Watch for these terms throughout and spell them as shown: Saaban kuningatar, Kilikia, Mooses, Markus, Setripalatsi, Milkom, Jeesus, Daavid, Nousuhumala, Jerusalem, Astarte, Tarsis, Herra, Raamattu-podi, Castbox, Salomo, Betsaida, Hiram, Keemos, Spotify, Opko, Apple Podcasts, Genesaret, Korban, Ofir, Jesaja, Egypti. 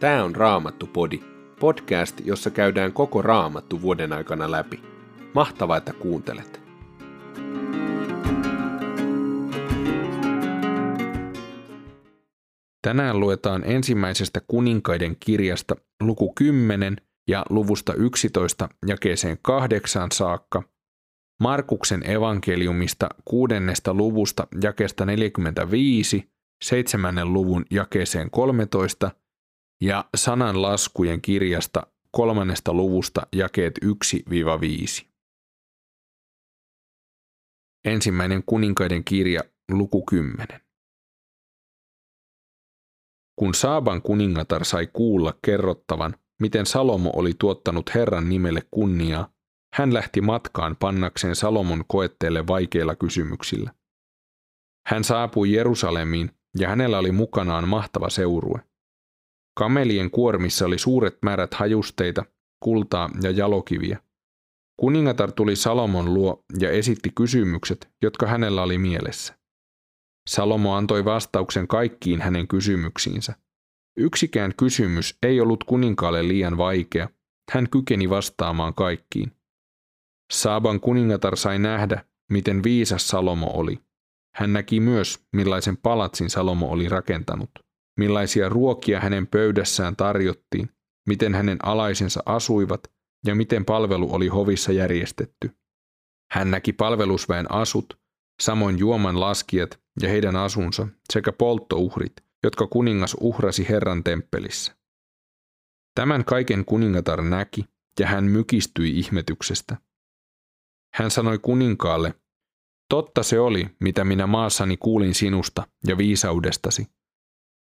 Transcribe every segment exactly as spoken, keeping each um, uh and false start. Tää on Raamattu-podi, podcast, jossa käydään koko Raamattu vuoden aikana läpi. Mahtavaa, että kuuntelet! Tänään luetaan ensimmäisestä kuninkaiden kirjasta luku kymmenen ja luvusta yksitoista jakeeseen kahdeksaan saakka, Markuksen evankeliumista kuudennesta luvusta jakeesta neljäkymmentäviisi, seitsemännen luvun jakeeseen kolmetoista ja sananlaskujen kirjasta kolmannesta luvusta jakeet yksi viiva viisi. Ensimmäinen kuninkaiden kirja, luku kymmenen. Kun Saaban kuningatar sai kuulla kerrottavan, miten Salomo oli tuottanut Herran nimelle kunniaa, hän lähti matkaan pannakseen Salomon koetteelle vaikeilla kysymyksillä. Hän saapui Jerusalemiin ja hänellä oli mukanaan mahtava seurue. Kamelien kuormissa oli suuret määrät hajusteita, kultaa ja jalokiviä. Kuningatar tuli Salomon luo ja esitti kysymykset, jotka hänellä oli mielessä. Salomo antoi vastauksen kaikkiin hänen kysymyksiinsä. Yksikään kysymys ei ollut kuninkaalle liian vaikea. Hän kykeni vastaamaan kaikkiin. Saaban kuningatar sai nähdä, miten viisas Salomo oli. Hän näki myös, millaisen palatsin Salomo oli rakentanut, millaisia ruokia hänen pöydässään tarjottiin, miten hänen alaisensa asuivat ja miten palvelu oli hovissa järjestetty. Hän näki palvelusväen asut, samoin juoman laskijat ja heidän asunsa sekä polttouhrit, jotka kuningas uhrasi Herran temppelissä. Tämän kaiken kuningatar näki ja hän mykistyi ihmetyksestä. Hän sanoi kuninkaalle, totta se oli, mitä minä maassani kuulin sinusta ja viisaudestasi.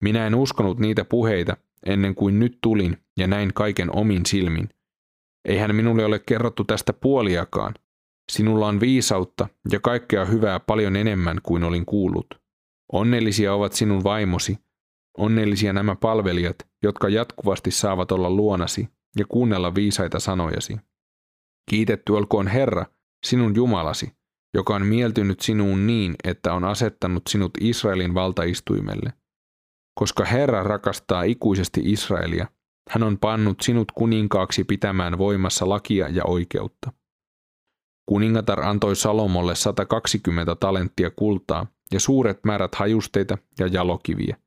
Minä en uskonut niitä puheita ennen kuin nyt tulin ja näin kaiken omin silmin. Eihän minulle ole kerrottu tästä puoliakaan. Sinulla on viisautta ja kaikkea hyvää paljon enemmän kuin olin kuullut. Onnellisia ovat sinun vaimosi. Onnellisia nämä palvelijat, jotka jatkuvasti saavat olla luonasi ja kuunnella viisaita sanojasi. Kiitetty olkoon Herra, sinun Jumalasi, joka on mieltynyt sinuun niin, että on asettanut sinut Israelin valtaistuimelle. Koska Herra rakastaa ikuisesti Israelia, hän on pannut sinut kuninkaaksi pitämään voimassa lakia ja oikeutta. Kuningatar antoi Salomolle sata kaksikymmentä talenttia kultaa ja suuret määrät hajusteita ja jalokiviä.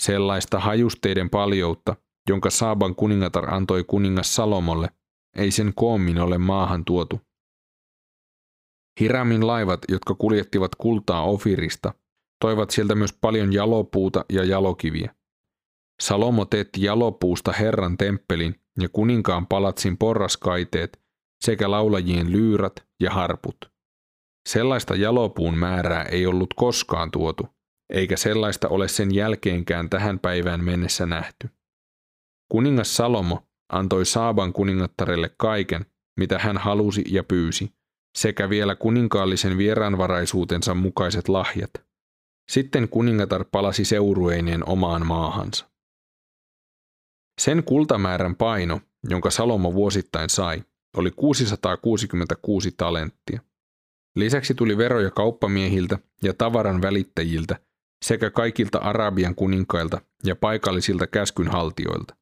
Sellaista hajusteiden paljoutta, jonka Saaban kuningatar antoi kuningas Salomolle, ei sen koommin ole maahan tuotu. Hiramin laivat, jotka kuljettivat kultaa Ofirista, toivat sieltä myös paljon jalopuuta ja jalokiviä. Salomo teetti jalopuusta Herran temppelin ja kuninkaan palatsin porraskaiteet sekä laulajien lyyrat ja harput. Sellaista jalopuun määrää ei ollut koskaan tuotu, eikä sellaista ole sen jälkeenkään tähän päivään mennessä nähty. Kuningas Salomo antoi Saaban kuningattarelle kaiken, mitä hän halusi ja pyysi, sekä vielä kuninkaallisen vieraanvaraisuutensa mukaiset lahjat. Sitten kuningatar palasi seurueineen omaan maahansa. Sen kultamäärän paino, jonka Salomo vuosittain sai, oli kuusisataakuusikymmentäkuusi talenttia. Lisäksi tuli veroja kauppamiehiltä ja tavaran välittäjiltä sekä kaikilta Arabian kuninkailta ja paikallisilta käskynhaltijoilta.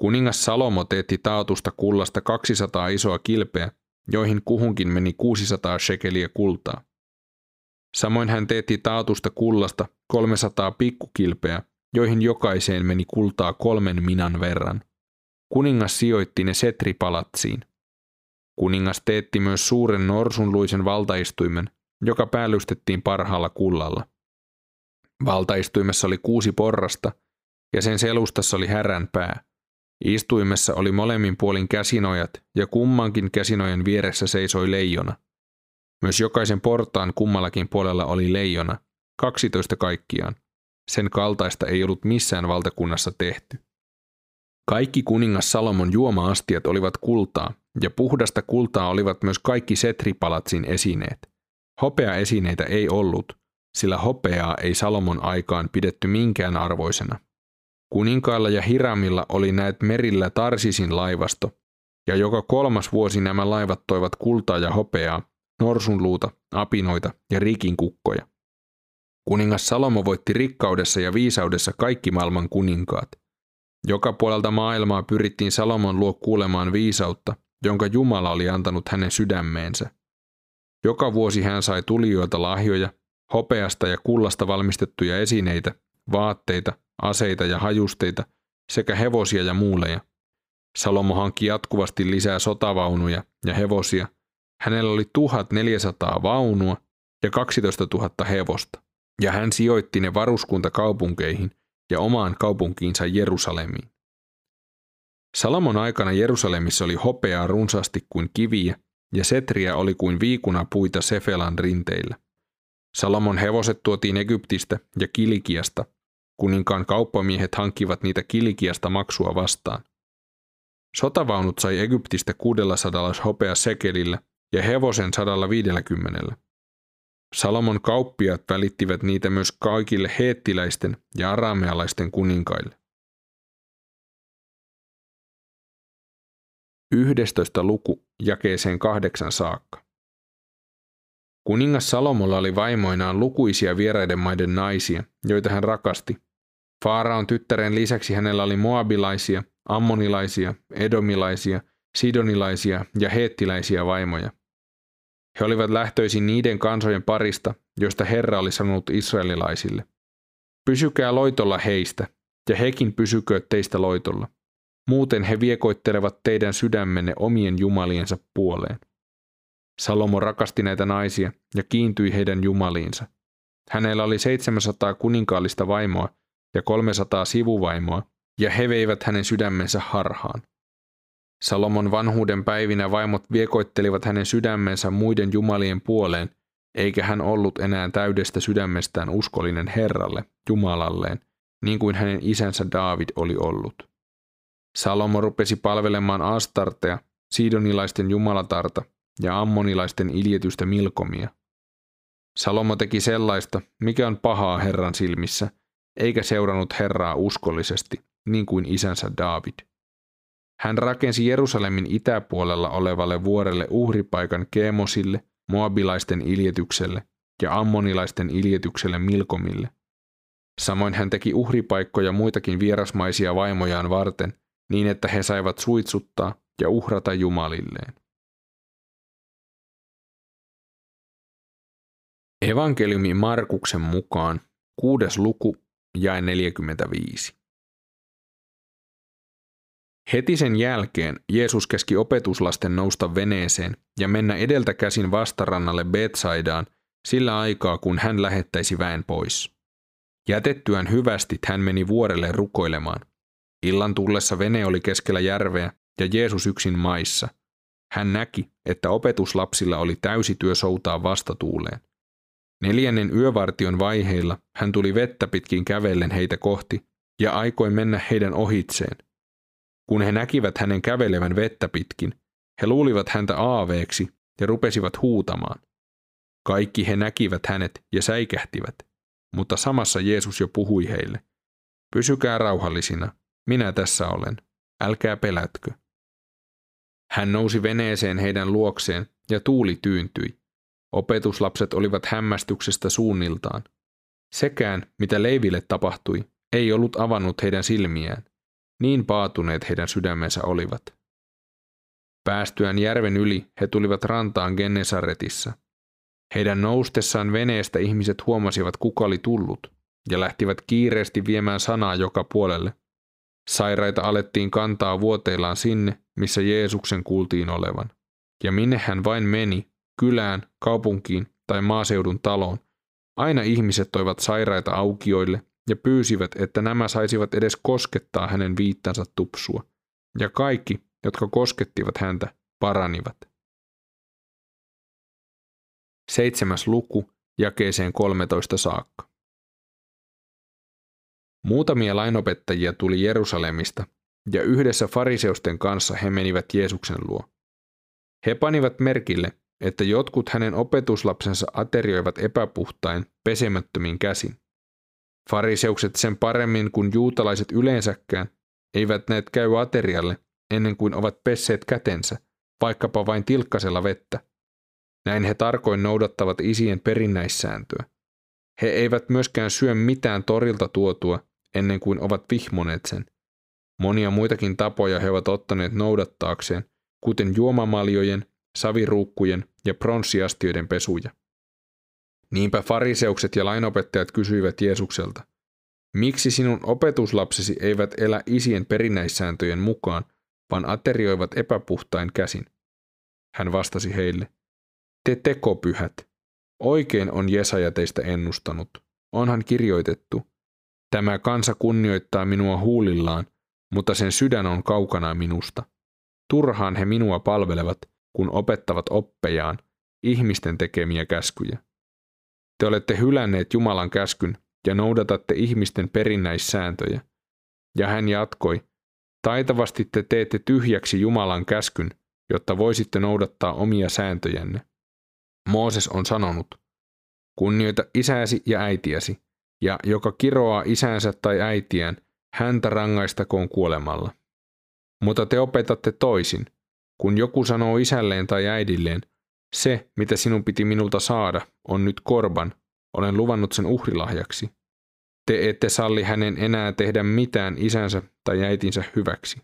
Kuningas Salomo teetti taatusta kullasta kaksisataa isoa kilpeä, joihin kuhunkin meni kuusisataa shekeliä kultaa. Samoin hän teetti taatusta kullasta kolmesataa pikkukilpeä, joihin jokaiseen meni kultaa kolmen minan verran. Kuningas sijoitti ne Setripalatsiin. Kuningas teetti myös suuren norsunluisen valtaistuimen, joka päällystettiin parhaalla kullalla. Valtaistuimessa oli kuusi porrasta, ja sen selustassa oli härän pää. Istuimessa oli molemmin puolin käsinojat, ja kummankin käsinojen vieressä seisoi leijona. Myös jokaisen portaan kummallakin puolella oli leijona, kaksitoista kaikkiaan. Sen kaltaista ei ollut missään valtakunnassa tehty. Kaikki kuningas Salomon juoma-astiat olivat kultaa, ja puhdasta kultaa olivat myös kaikki Setripalatsin esineet. Hopeaesineitä ei ollut, sillä hopeaa ei Salomon aikaan pidetty minkään arvoisena. Kuninkailla ja Hiramilla oli näet merillä Tarsisin laivasto, ja joka kolmas vuosi nämä laivat toivat kultaa ja hopeaa, norsunluuta, apinoita ja rikinkukkoja. Kuningas Salomo voitti rikkaudessa ja viisaudessa kaikki maailman kuninkaat. Joka puolelta maailmaa pyrittiin Salomon luo kuulemaan viisautta, jonka Jumala oli antanut hänen sydämeensä. Joka vuosi hän sai tulijoilta lahjoja, hopeasta ja kullasta valmistettuja esineitä, vaatteita, aseita ja hajusteita sekä hevosia ja muuleja. Salomo hankki jatkuvasti lisää sotavaunuja ja hevosia. Hänellä oli tuhatneljäsataa vaunua ja kaksitoistatuhatta hevosta, ja hän sijoitti ne varuskuntakaupunkeihin ja omaan kaupunkiinsa Jerusalemiin. Salomon aikana Jerusalemissa oli hopeaa runsaasti kuin kiviä, ja setriä oli kuin viikunapuita Sefelan rinteillä. Salomon hevoset tuotiin Egyptistä ja Kilikiasta. Kuninkaan kauppamiehet hankkivat niitä Kilikiasta maksua vastaan. Sotavaunut sai Egyptistä kuudellasadalla hopeasekelillä ja hevosen sadallaviidelläkymmenellä. Salomon kauppiaat välittivät niitä myös kaikille heettiläisten ja aramealaisten kuninkaille. yhdestoista luku jakeeseen kahdeksan saakka. Kuningas Salomolla oli vaimoinaan lukuisia vieraiden maiden naisia, joita hän rakasti. Faaraon tyttären lisäksi hänellä oli moabilaisia, ammonilaisia, edomilaisia, sidonilaisia ja heettiläisiä vaimoja. He olivat lähtöisin niiden kansojen parista, joista Herra oli sanonut israelilaisille: "Pysykää loitolla heistä, ja hekin pysykööt teistä loitolla. Muuten he viekoittelevat teidän sydämenne omien jumaliensa puoleen." Salomo rakasti näitä naisia ja kiintyi heidän jumaliinsa. Hänellä oli seitsemänsataa kuninkaallista vaimoa ja kolmesataa sivuvaimoa, ja he veivät hänen sydämensä harhaan. Salomon vanhuuden päivinä vaimot viekoittelivat hänen sydämensä muiden jumalien puoleen, eikä hän ollut enää täydestä sydämestään uskollinen Herralle, Jumalalleen, niin kuin hänen isänsä Daavid oli ollut. Salomo rupesi palvelemaan Astartea, sidonilaisten jumalatarta ja ammonilaisten iljetystä Milkomia. Salomo teki sellaista, mikä on pahaa Herran silmissä, eikä seurannut Herraa uskollisesti, niin kuin isänsä Daavid. Hän rakensi Jerusalemin itäpuolella olevalle vuorelle uhripaikan Keemosille, moabilaisten iljetykselle ja ammonilaisten iljetykselle Milkomille. Samoin hän teki uhripaikkoja muitakin vierasmaisia vaimojaan varten, niin että he saivat suitsuttaa ja uhrata jumalilleen. Evankeliumi Markuksen mukaan, kuudes luku, jae neljäkymmentäviisi. Heti sen jälkeen Jeesus käski opetuslasten nousta veneeseen ja mennä edeltä käsin vastarannalle Betsaidaan sillä aikaa, kun hän lähettäisi väen pois. Jätettyään hyvästit hän meni vuorelle rukoilemaan. Illan tullessa vene oli keskellä järveä ja Jeesus yksin maissa. Hän näki, että opetuslapsilla oli täysi työ soutaa vastatuuleen. Neljännen yövartion vaiheilla hän tuli vettä pitkin kävellen heitä kohti ja aikoi mennä heidän ohitseen. Kun he näkivät hänen kävelevän vettä pitkin, he luulivat häntä aaveeksi ja rupesivat huutamaan. Kaikki he näkivät hänet ja säikähtivät, mutta samassa Jeesus jo puhui heille: "Pysykää rauhallisina, minä tässä olen, älkää pelätkö." Hän nousi veneeseen heidän luokseen ja tuuli tyyntyi. Opetuslapset olivat hämmästyksestä suunniltaan. Sekään, mitä leiville tapahtui, ei ollut avannut heidän silmiään. Niin paatuneet heidän sydämensä olivat. Päästyään järven yli he tulivat rantaan Genesaretissa. Heidän noustessaan veneestä ihmiset huomasivat, kuka oli tullut, ja lähtivät kiireesti viemään sanaa joka puolelle. Sairaita alettiin kantaa vuoteillaan sinne, missä Jeesuksen kuultiin olevan. Ja minne hän vain meni, kylään, kaupunkiin tai maaseudun taloon, aina ihmiset toivat sairaita aukioille ja pyysivät, että nämä saisivat edes koskettaa hänen viittansa tupsua, ja kaikki, jotka koskettivat häntä, paranivat. Seitsemäs luku, jakeeseen kolmetoista saakka. Muutamia lainopettajia tuli Jerusalemista, ja yhdessä fariseusten kanssa he menivät Jeesuksen luo. He panivat merkille, että jotkut hänen opetuslapsensa aterioivat epäpuhtain, pesemättömin käsin. Fariseukset sen paremmin kuin juutalaiset yleensäkään eivät näet käy aterialle ennen kuin ovat pesseet kätensä, vaikkapa vain tilkkasella vettä. Näin he tarkoin noudattavat isien perinnäissääntöä. He eivät myöskään syö mitään torilta tuotua ennen kuin ovat vihmoneet sen. Monia muitakin tapoja he ovat ottaneet noudattaakseen, kuten juomamaljojen, saviruukkujen ja pronssiastioiden pesuja. Niinpä fariseukset ja lainopettajat kysyivät Jeesukselta, miksi sinun opetuslapsesi eivät elä isien perinnäissääntöjen mukaan, vaan aterioivat epäpuhtain käsin? Hän vastasi heille, te tekopyhät, oikein on Jesaja teistä ennustanut, onhan kirjoitettu, tämä kansa kunnioittaa minua huulillaan, mutta sen sydän on kaukana minusta. Turhaan he minua palvelevat, kun opettavat oppejaan, ihmisten tekemiä käskyjä. Te olette hylänneet Jumalan käskyn ja noudatatte ihmisten perinnäissääntöjä. Ja hän jatkoi, taitavasti te teette tyhjäksi Jumalan käskyn, jotta voisitte noudattaa omia sääntöjänne. Mooses on sanonut, kunnioita isäsi ja äitiäsi, ja joka kiroaa isänsä tai äitiään, häntä rangaistakoon kuolemalla. Mutta te opetatte toisin, kun joku sanoo isälleen tai äidilleen, se, mitä sinun piti minulta saada, on nyt korban, olen luvannut sen uhrilahjaksi. Te ette salli hänen enää tehdä mitään isänsä tai äitinsä hyväksi.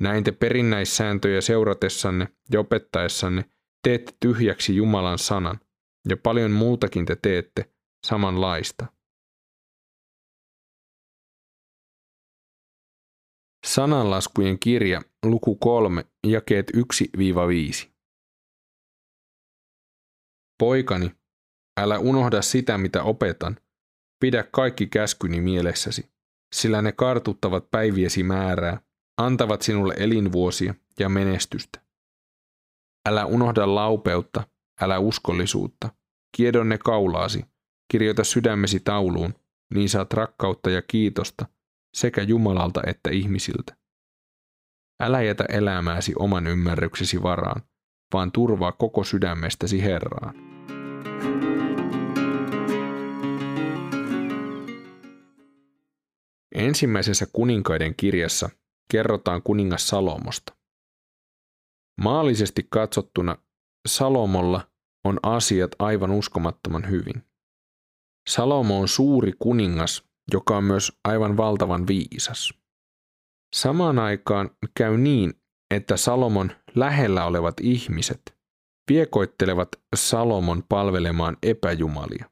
Näin te perinnäissääntöjä seuratessanne ja opettaessanne teette tyhjäksi Jumalan sanan, ja paljon muutakin te teette samanlaista. Sananlaskujen kirja, luku kolme, jakeet yksi viiva viisi. Poikani, älä unohda sitä, mitä opetan. Pidä kaikki käskyni mielessäsi, sillä ne kartuttavat päiviesi määrää, antavat sinulle elinvuosia ja menestystä. Älä unohda laupeutta, älä uskollisuutta. Kiedo ne kaulaasi, kirjoita sydämesi tauluun, niin saat rakkautta ja kiitosta, sekä Jumalalta että ihmisiltä. Älä jätä elämääsi oman ymmärryksesi varaan, vaan turvaa koko sydämestäsi Herraan. Ensimmäisessä kuninkaiden kirjassa kerrotaan kuningas Salomosta. Maallisesti katsottuna Salomolla on asiat aivan uskomattoman hyvin. Salomo on suuri kuningas, joka on myös aivan valtavan viisas. Samaan aikaan käy niin, että Salomon lähellä olevat ihmiset viekoittelevat Salomon palvelemaan epäjumalia.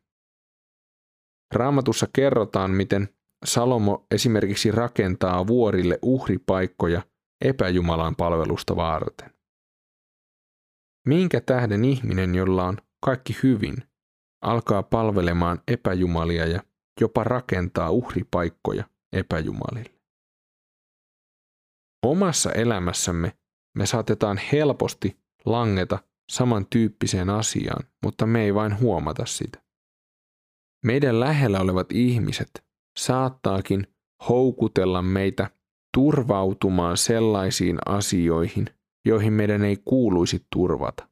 Raamatussa kerrotaan, miten Salomo esimerkiksi rakentaa vuorille uhripaikkoja epäjumalan palvelusta varten. Minkä tähden ihminen, jolla on kaikki hyvin, alkaa palvelemaan epäjumalia ja jopa rakentaa uhripaikkoja epäjumalille? Omassa elämässämme me saatetaan helposti langeta samantyyppiseen asiaan, mutta me ei vain huomata sitä. Meidän lähellä olevat ihmiset saattaakin houkutella meitä turvautumaan sellaisiin asioihin, joihin meidän ei kuuluisi turvata.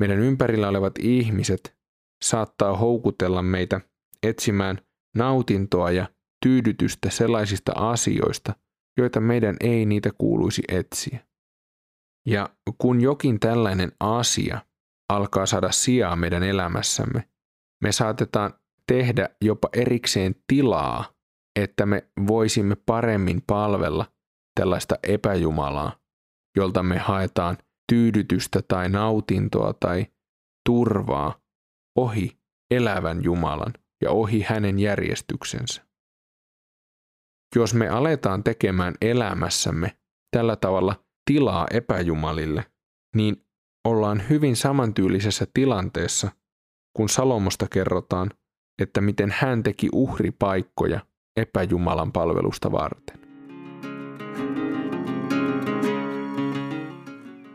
Meidän ympärillä olevat ihmiset saattaa houkutella meitä etsimään nautintoa ja tyydytystä sellaisista asioista, joita meidän ei niitä kuuluisi etsiä. Ja kun jokin tällainen asia alkaa saada sijaa meidän elämässämme, me saatetaan tehdä jopa erikseen tilaa, että me voisimme paremmin palvella tällaista epäjumalaa, jolta me haetaan tyydytystä tai nautintoa tai turvaa ohi elävän Jumalan ja ohi hänen järjestyksensä. Jos me aletaan tekemään elämässämme tällä tavalla tilaa epäjumalille, niin ollaan hyvin samantyylisessä tilanteessa, kun Salomosta kerrotaan, että miten hän teki uhripaikkoja epäjumalan palvelusta varten.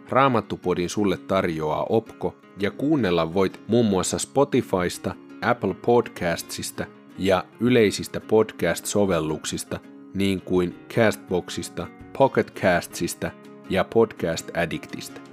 Raamattu-podin sulle tarjoaa Opko, ja kuunnella voit muun muassa Spotifysta, Apple Podcastsista ja yleisistä podcast-sovelluksista, niin kuin Castboxista, Pocketcatsista ja Podcast Addictista.